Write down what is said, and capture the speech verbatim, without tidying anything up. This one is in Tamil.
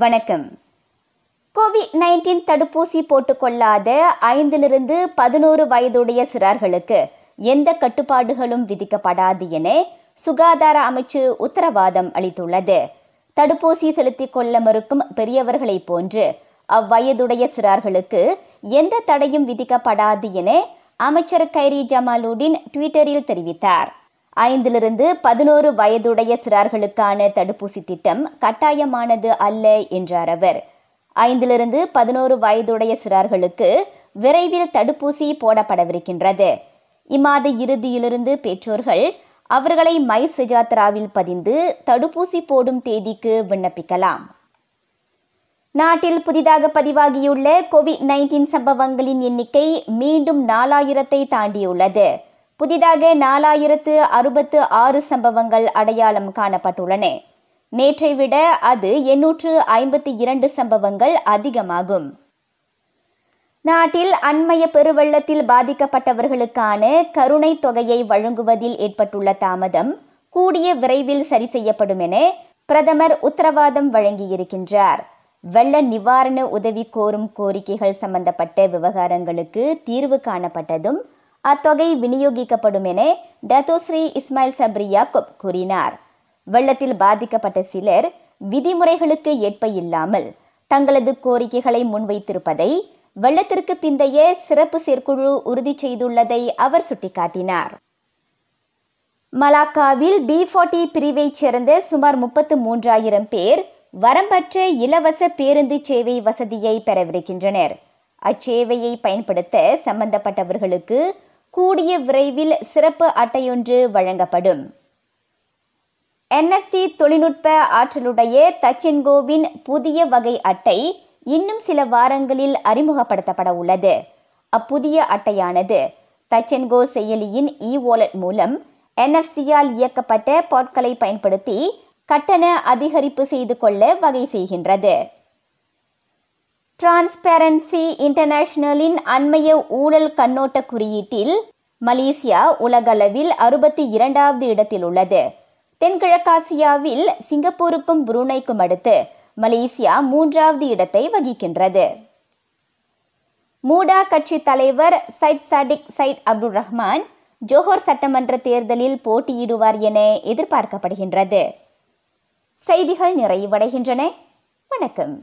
வணக்கம். கோவிட் நைன்டீன் தடுப்பூசி போட்டுக்கொள்ளாத ஐந்திலிருந்து பதினோரு வயதுடைய சிறார்களுக்கு எந்த கட்டுப்பாடுகளும் விதிக்கப்படாது என சுகாதார அமைச்சு உத்தரவாதம் அளித்துள்ளது. தடுப்பூசி செலுத்திக் கொள்ள மறுக்கும் பெரியவர்களை போன்று அவ்வயதுடைய சிறார்களுக்கு எந்த தடையும் விதிக்கப்படாது என அமைச்சர் கைரி ஜமாலுடீன் ட்விட்டரில் தெரிவித்தார். ஐந்திலிருந்து பதினோரு வயதுடைய சிறார்களுக்கான தடுப்பூசி திட்டம் கட்டாயமானது அல்ல என்றார் அவர். ஐந்திலிருந்து பதினோரு வயதுடைய சிறார்களுக்கு விரைவில் தடுப்பூசி போடப்படவிருக்கின்றது. இம்மாத இறுதியிலிருந்து பெற்றோர்கள் அவர்களை மை சுஜாத்ராவில் பதிந்து தடுப்பூசி போடும் தேதிக்கு விண்ணப்பிக்கலாம். நாட்டில் புதிதாக பதிவாகியுள்ள கோவிட் நைன்டீன் சம்பவங்களின் எண்ணிக்கை மீண்டும் நாலாயிரத்தை தாண்டியுள்ளது. புதிதாக நாலாயிரத்து அறுபத்து ஆறு சம்பவங்கள் அடையாளம் காணப்பட்டுள்ளன. நேற்றை விட அது எண்ணூற்று ஐம்பத்தி இரண்டு சம்பவங்கள் அதிகமாகும். நாட்டில் அண்மைய பெருவெள்ளத்தில் பாதிக்கப்பட்டவர்களுக்கான கருணை தொகையை வழங்குவதில் ஏற்பட்டுள்ள தாமதம் கூடிய விரைவில் சரி செய்யப்படும் என பிரதமர் உத்தரவாதம் வழங்கியிருக்கின்றார். வெள்ள நிவாரண உதவி கோரும் கோரிக்கைகள் சம்பந்தப்பட்ட விவகாரங்களுக்கு தீர்வு காணப்பட்டதும் அத்தொகை விநியோகிக்கப்படும் என டத்தோஸ்ரீ இஸ்மாயில் சப்ரியா கொப் கூறினார். வெள்ளத்தில் பாதிக்கப்பட்ட சிலர் விதிமுறைகளுக்கு ஏற்ப இல்லாமல் தங்களது கோரிக்கைகளை முன்வைத்திருப்பதை வெள்ளத்திற்கு பிந்தைய சிறப்பு செயற்குழு உறுதி செய்துள்ளதை அவர் சுட்டிக்காட்டினார். மலாக்காவில் பி நாற்பது பிரிவைச் சேர்ந்த சுமார் முப்பத்து மூன்றாயிரம் பேர் வரம்பற்ற இலவச பேருந்து சேவை வசதியை பெறவிருக்கின்றனர். அச்சேவையை பயன்படுத்த சம்பந்தப்பட்டவர்களுக்கு கூடிய விரைவில் சிறப்பு அட்டையொன்று வழங்கப்படும். என் எஃப் சி தொழில்நுட்ப ஆற்றலுடைய தச்சென்கோவின் புதிய வகை அட்டை இன்னும் சில வாரங்களில் அறிமுகப்படுத்தப்பட உள்ளது. அப்புதிய அட்டையானது தச்சென்கோ செயலியின் இ வாலெட் மூலம் என் எஃப் சியால் இயக்கப்பட்ட பொருட்களை பயன்படுத்தி கட்டண அதிகரிப்பு செய்து கொள்ள வகை செய்கின்றது. டிரான்ஸ்பெரன்சி இன்டர்நேஷனலின் அண்மைய ஊழல் கண்ணோட்ட குறியீட்டில் மலேசியா உலகளவில் அறுபத்தி இரண்டாவது இடத்தில் உள்ளது. தென்கிழக்காசியாவில் சிங்கப்பூருக்கும் புரூனைக்கும் அடுத்து மலேசியா மூன்றாவது இடத்தை வகிக்கின்றது. மூடா கட்சி தலைவர் Syed Saddiq Syed Abdul Rahman Johor சட்டமன்ற தேர்தலில் போட்டியிடுவார் என எதிர்பார்க்கப்படுகின்றது. செய்திகள் நிறைவடைகின்றன. வணக்கம்.